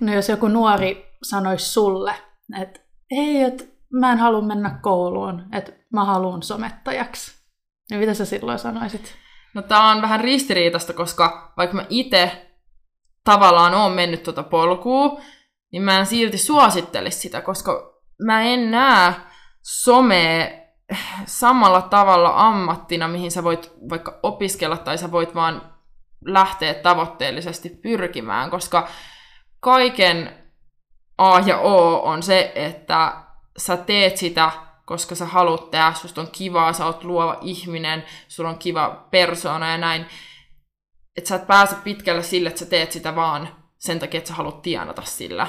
No jos joku nuori sanoisi sulle, että ei, että mä en halua mennä kouluun, että mä haluan somettajaksi, niin mitä sä silloin sanoisit? No tää on vähän ristiriitaista, koska vaikka mä itse tavallaan oon mennyt tuota polkua, niin mä en silti suosittelisi sitä, koska mä en näe somea samalla tavalla ammattina, mihin sä voit vaikka opiskella tai sä voit vaan lähteä tavoitteellisesti pyrkimään, koska kaiken A ja O on se, että sä teet sitä, koska sä haluat tehdä, susta on kivaa, sä oot luova ihminen, sulla on kiva persoona ja näin. Että sä et pääse pitkälle sille, että sä teet sitä vaan sen takia, että sä haluat tienata sillä.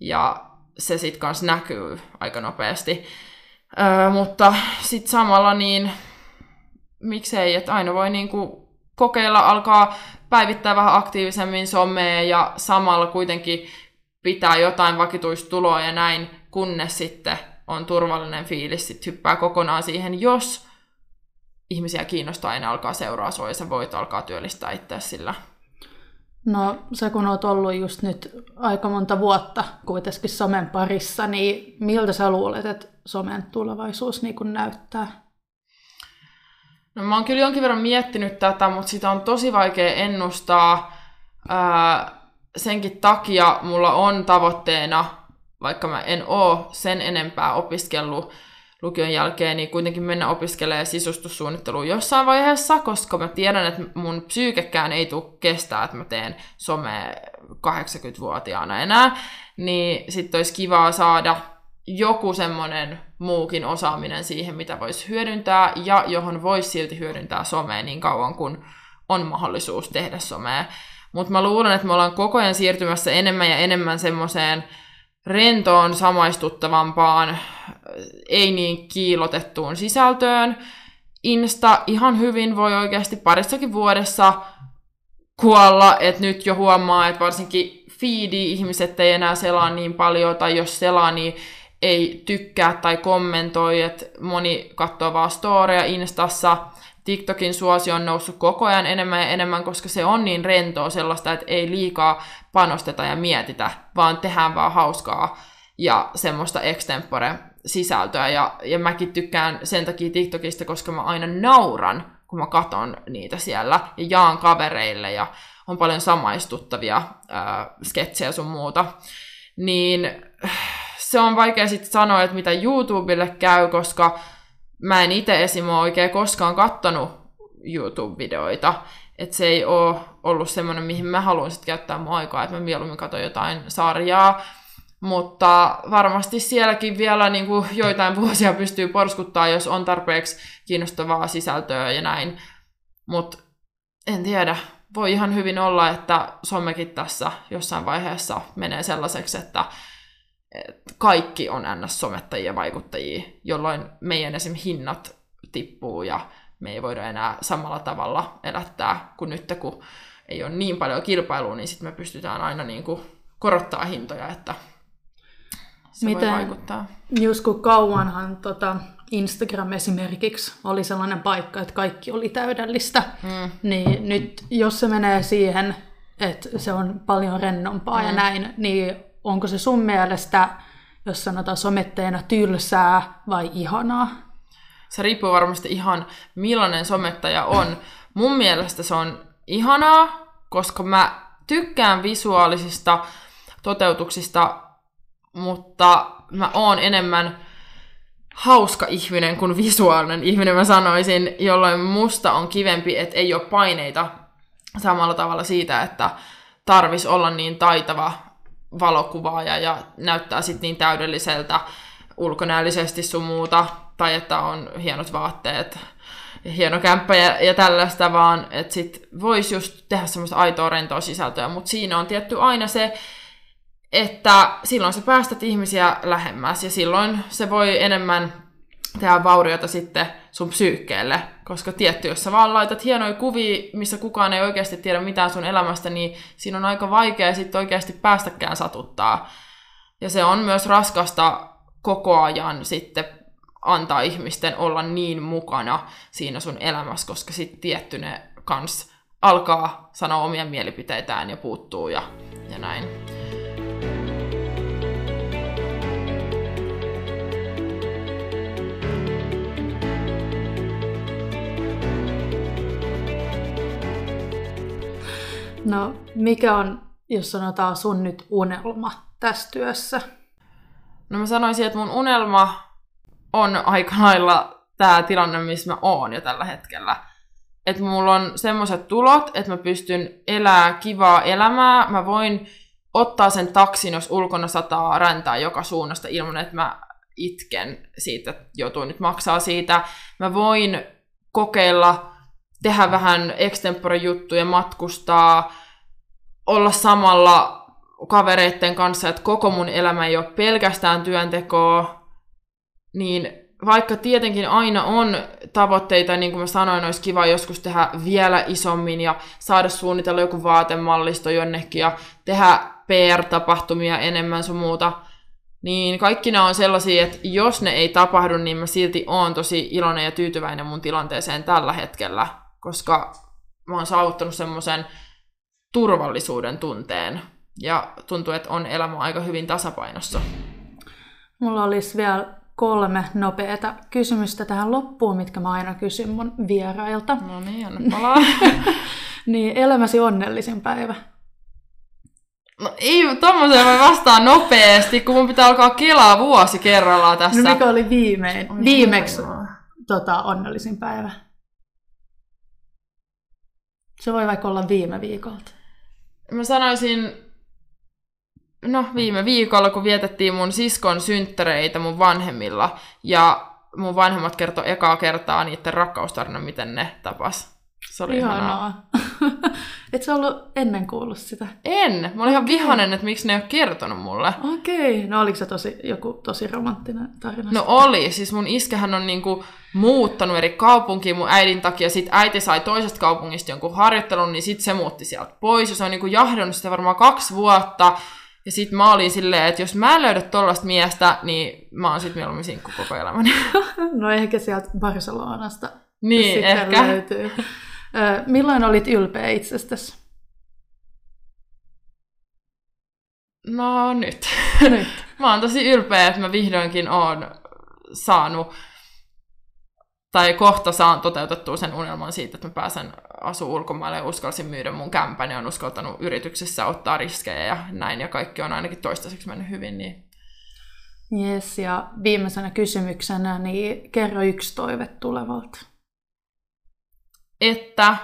Ja se sit kans näkyy aika nopeasti. Öö, mutta sit samalla niin, miksei, että aina voi niinku kokeilla, alkaa päivittää vähän aktiivisemmin somea ja samalla kuitenkin pitää jotain vakituistuloa ja näin, kunnes sitten on turvallinen fiilis, sit hyppää kokonaan siihen, jos ihmisiä kiinnostaa ja ne alkaa seuraa sua ja sä voit alkaa työllistää itseä sillä. No sä kun oot ollut just nyt aika monta vuotta kuitenkin somen parissa, niin miltä sä luulet, että somen tulevaisuus niin kun näyttää? No mä oon kyllä jonkin verran miettinyt tätä, mutta sitä on tosi vaikea ennustaa. Ää, senkin takia mulla on tavoitteena, vaikka mä en oo sen enempää opiskellut lukion jälkeen, niin kuitenkin mennä opiskelemaan sisustussuunnitteluun jossain vaiheessa, koska mä tiedän, että mun psyykekään ei tule kestää, että mä teen somea kahdeksankymmentävuotiaana enää, niin sitten olisi kivaa saada joku semmoinen muukin osaaminen siihen, mitä voisi hyödyntää, ja johon voisi silti hyödyntää somea niin kauan, kun on mahdollisuus tehdä somea. Mutta mä luulen, että me ollaan koko ajan siirtymässä enemmän ja enemmän semmoiseen rentoon, samaistuttavampaan, ei niin kiilotettuun sisältöön. Insta ihan hyvin voi oikeasti parissakin vuodessa kuolla, että nyt jo huomaa, että varsinkin feedi-ihmiset ei enää selaa niin paljon, tai jos selaa, niin ei tykkää tai kommentoi, että moni katsoo vaan storeja Instassa. TikTokin suosio on noussut koko ajan enemmän ja enemmän, koska se on niin rentoa sellaista, että ei liikaa panosteta ja mietitä, vaan tehdään vaan hauskaa ja semmoista extempore-sisältöä. Ja, ja mäkin tykkään sen takia TikTokista, koska mä aina nauran, kun mä katon niitä siellä ja jaan kavereille ja on paljon samaistuttavia ää, sketsejä sun muuta. Niin se on vaikea sitten sanoa, että mitä YouTubelle käy, koska mä en itse esimerkiksi oikein koskaan kattonut YouTube-videoita. Että se ei ole ollut semmoinen, mihin mä haluan sitten käyttää mun aikaa, että mä mieluummin katson jotain sarjaa. Mutta varmasti sielläkin vielä niin kuin joitain vuosia pystyy porskuttaa, jos on tarpeeksi kiinnostavaa sisältöä ja näin. Mutta en tiedä, voi ihan hyvin olla, että somekin tässä jossain vaiheessa menee sellaiseksi, että kaikki on ns-somettajia ja vaikuttajia, jolloin meidän esim. Hinnat tippuu ja me ei voida enää samalla tavalla elättää kuin nyt, kun ei ole niin paljon kilpailua, niin sitten me pystytään aina niin kuin korottaa hintoja, että se miten, voi vaikuttaa. Just kun kauanhan tota Instagram esimerkiksi oli sellainen paikka, että kaikki oli täydellistä, mm. niin nyt jos se menee siihen, että se on paljon rennompaa mm. ja näin, niin onko se sun mielestä, jos sanotaan somettajana, tylsää vai ihanaa? Se riippuu varmasti ihan, millainen somettaja on. Mun mielestä se on ihanaa, koska mä tykkään visuaalisista toteutuksista, mutta mä oon enemmän hauska ihminen kuin visuaalinen ihminen, mä sanoisin, jolloin musta on kivempi, että ei ole paineita samalla tavalla siitä, että tarvis olla niin taitava valokuvaaja ja näyttää sitten niin täydelliseltä ulkonäöllisesti sun muuta, tai että on hienot vaatteet, hieno kämppä ja, ja tällaista, vaan että sit voisi just tehdä semmoista aitoa rentoa sisältöä, mutta siinä on tietty aina se, että silloin sä päästät ihmisiä lähemmäs ja silloin se voi enemmän tehdä vauriota sitten sun psyykkeelle, koska tietty, jos sä vaan laitat hienoja kuvia, missä kukaan ei oikeasti tiedä mitään sun elämästä, niin siinä on aika vaikea sitten oikeasti päästäkään satuttaa. Ja se on myös raskasta koko ajan sitten antaa ihmisten olla niin mukana siinä sun elämässä, koska sitten tietty ne kans alkaa sanoa omia mielipiteitään ja puuttuu ja, ja näin. No, mikä on, jos sanotaan sun nyt unelma tässä työssä? No mä sanoisin, että mun unelma on aika lailla tää tilanne, missä mä oon jo tällä hetkellä. Että mulla on semmoiset tulot, että mä pystyn elää kivaa elämää. Mä voin ottaa sen taksin, jos ulkona sataa räntää joka suunnasta ilman, että mä itken siitä, että joutuu nyt maksaa siitä. Mä voin kokeilla, tehdä vähän extempore-juttuja, matkustaa, olla samalla kavereitten kanssa, että koko mun elämä ei ole pelkästään työntekoa, niin vaikka tietenkin aina on tavoitteita, niin kuin mä sanoin, olisi kiva joskus tehdä vielä isommin ja saada suunnitella joku vaatemallisto jonnekin ja tehdä P R-tapahtumia enemmän sun muuta, niin kaikki nämä on sellaisia, että jos ne ei tapahdu, niin mä silti oon tosi iloinen ja tyytyväinen mun tilanteeseen tällä hetkellä, koska mä oon saavuttanut semmoisen turvallisuuden tunteen ja tuntuu, että on elämä aika hyvin tasapainossa. Mulla olisi vielä kolme nopeata kysymystä tähän loppuun, mitkä mä aina kysyn mun vierailta. No niin, anna palaa. Niin, elämäsi onnellisin päivä. No ei, tommoseen mä vastaan nopeasti, kun mun pitää alkaa kelaa vuosi kerrallaan tässä. No mikä oli viimein, on viimeksi tota, onnellisin päivä? Se voi vaikka olla viime viikolta. Mä sanoisin, no viime viikolla, kun vietettiin mun siskon synttäreitä mun vanhemmilla, ja mun vanhemmat kertoi ekaa kertaa niiden rakkaustarinan, miten ne tapas. Se oli ihanaa. ihanaa. Et sä ollut ennen kuullut sitä? En. Mä olin ihan vihanen, että miksi ne ei ole kertonut mulle. Okei. Okay. No oliko se tosi, joku tosi romanttinen tarina? No oli. Siis mun iskähän on niinku muuttanut eri kaupunkiin mun äidin takia. Sitten äiti sai toisesta kaupungista jonkun harjoittelun, niin sitten se muutti sieltä pois. Ja se on niinku jahdannut sitä varmaan kaksi vuotta. Ja sitten mä olin silleen, että jos mä en löydä tollaista miestä, niin mä oon sit mieluummin sinkku koko elämäni. No ehkä sieltä Barcelonasta. Niin, sitten ehkä. Löytyy. Milloin olit ylpeä itsestäsi? No nyt. nyt. Mä oon tosi ylpeä, että mä vihdoinkin oon saanut, tai kohta saan toteutettua sen unelman siitä, että mä pääsen asumaan ulkomaille ja uskalsin myydä mun kämpäni, on uskaltanut yrityksessä ottaa riskejä ja näin, ja kaikki on ainakin toistaiseksi mennyt hyvin. Niin... Jes, ja viimeisenä kysymyksenä, niin kerro yksi toive tulevalta. Että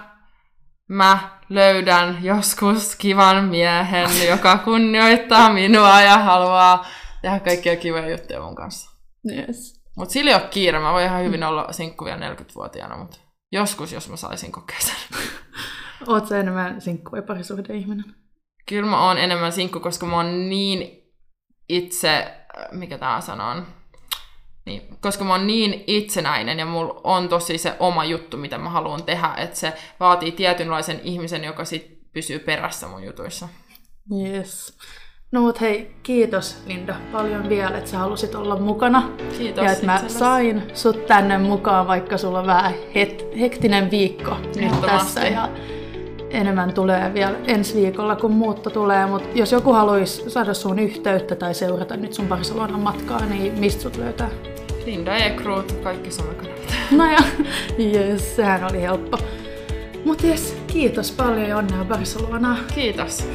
mä löydän joskus kivan miehen, joka kunnioittaa minua ja haluaa tehdä kaikkia kivoja juttuja mun kanssa. Yes. Mut sillä ei ole kiire, mä voin ihan hyvin olla sinkku vielä neljäkymmentävuotiaana, mutta joskus, jos mä saisin kokea sen. Oot sä enemmän sinkku vai parisuhdeihminen? Kyllä mä oon enemmän sinkku, koska mä oon niin itse, mikä tää sanon, niin, koska mä oon niin itsenäinen ja mulla on tosi se oma juttu, mitä mä haluan tehdä, että se vaatii tietynlaisen ihmisen, joka sit pysyy perässä mun jutuissa. Yes. No mut hei, kiitos Linda paljon vielä, että sä halusit olla mukana. Kiitos. Ja että mä sain sut tänne mukaan, vaikka sulla on vähän het- hektinen viikko nyt tässä. Ja enemmän tulee vielä ensi viikolla, kun muutto tulee, mutta jos joku haluaisi saada sun yhteyttä tai seurata nyt sun Barcelonan matkaa, niin mistä sut löytää? Linda Ekroth, kaikki somekanavat. No ja, jes, sehän oli helppo. Mut jes, kiitos paljon ja onnea Barcelonaan. Kiitos.